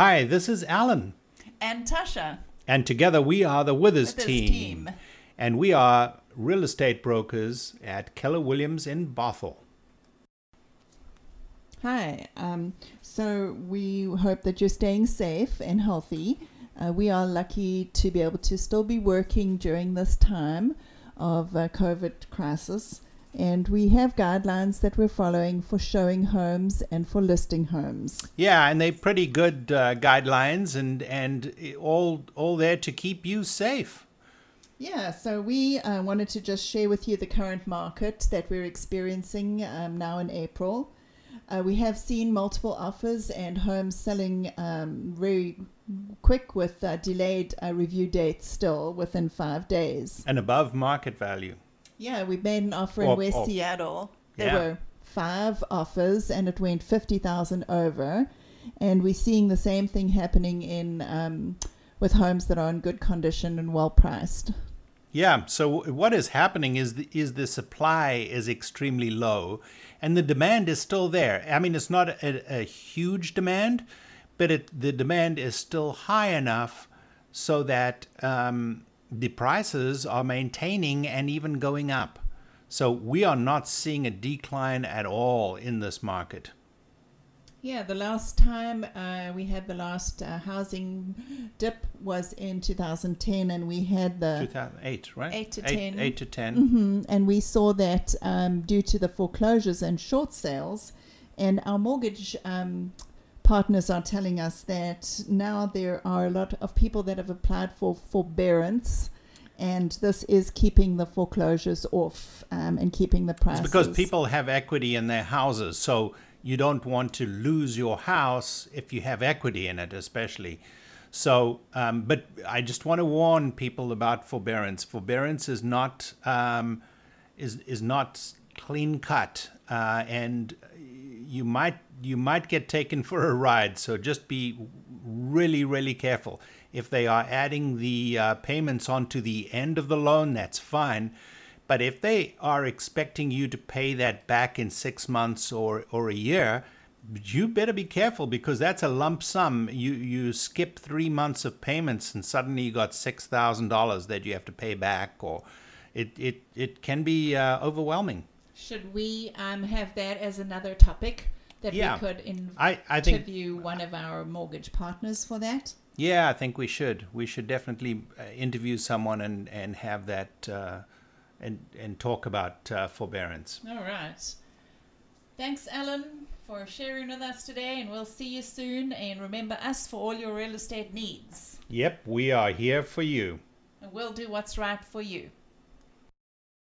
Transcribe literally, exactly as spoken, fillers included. Hi, this is Alan. And Tasha. And together we are the Withers, Withers team. team. And we are real estate brokers at Keller Williams in Bothell. Hi. Um, so we hope that you're staying safe and healthy. Uh, we are lucky to be able to still be working during this time of uh, COVID crisis. And we have guidelines that we're following for showing homes and for listing homes. Yeah, and they're pretty good uh, guidelines and, and all all there to keep you safe. Yeah, so we uh, wanted to just share with you the current market that we're experiencing um, now in April. Uh, we have seen multiple offers and homes selling um, very quick with uh, delayed uh, review dates still within five days. And above market value. Yeah, we made an offer or, in West or, Seattle. There yeah. were five offers, and it went fifty thousand over. And we're seeing the same thing happening in um, with homes that are in good condition and well priced. Yeah. So what is happening is the, is the supply is extremely low, and the demand is still there. I mean, it's not a, a huge demand, but it, the demand is still high enough so that. Um, The prices are maintaining and even going up. So we are not seeing a decline at all in this market. Yeah, the last time uh, we had the last uh, housing dip was in two thousand ten, and we had the... two thousand eight, right? eight to ten. eight to ten. Mm-hmm. And we saw that um, due to the foreclosures and short sales, and our mortgage... Um, partners are telling us that now there are a lot of people that have applied for forbearance, and this is keeping the foreclosures off um, and keeping the prices. It's because people have equity in their houses, so you don't want to lose your house if you have equity in it, especially. So, um, but I just want to warn people about forbearance. Forbearance is not um, is is not clean cut, uh, and you might. You might get taken for a ride, so just be really, really careful. If they are adding the uh, payments onto the end of the loan, that's fine. But if they are expecting you to pay that back in six months or, or a year, you better be careful, because that's a lump sum. You you skip three months of payments and suddenly you got six thousand dollars that you have to pay back, or it, it, it can be uh, overwhelming. Should we um, have that as another topic? That yeah. we could in- I, I think, interview one of our mortgage partners for that? Yeah, I think we should. We should definitely interview someone and, and have that uh, and, and talk about uh, forbearance. All right. Thanks, Alan, for sharing with us today, and we'll see you soon. And remember us for all your real estate needs. Yep, we are here for you. And we'll do what's right for you.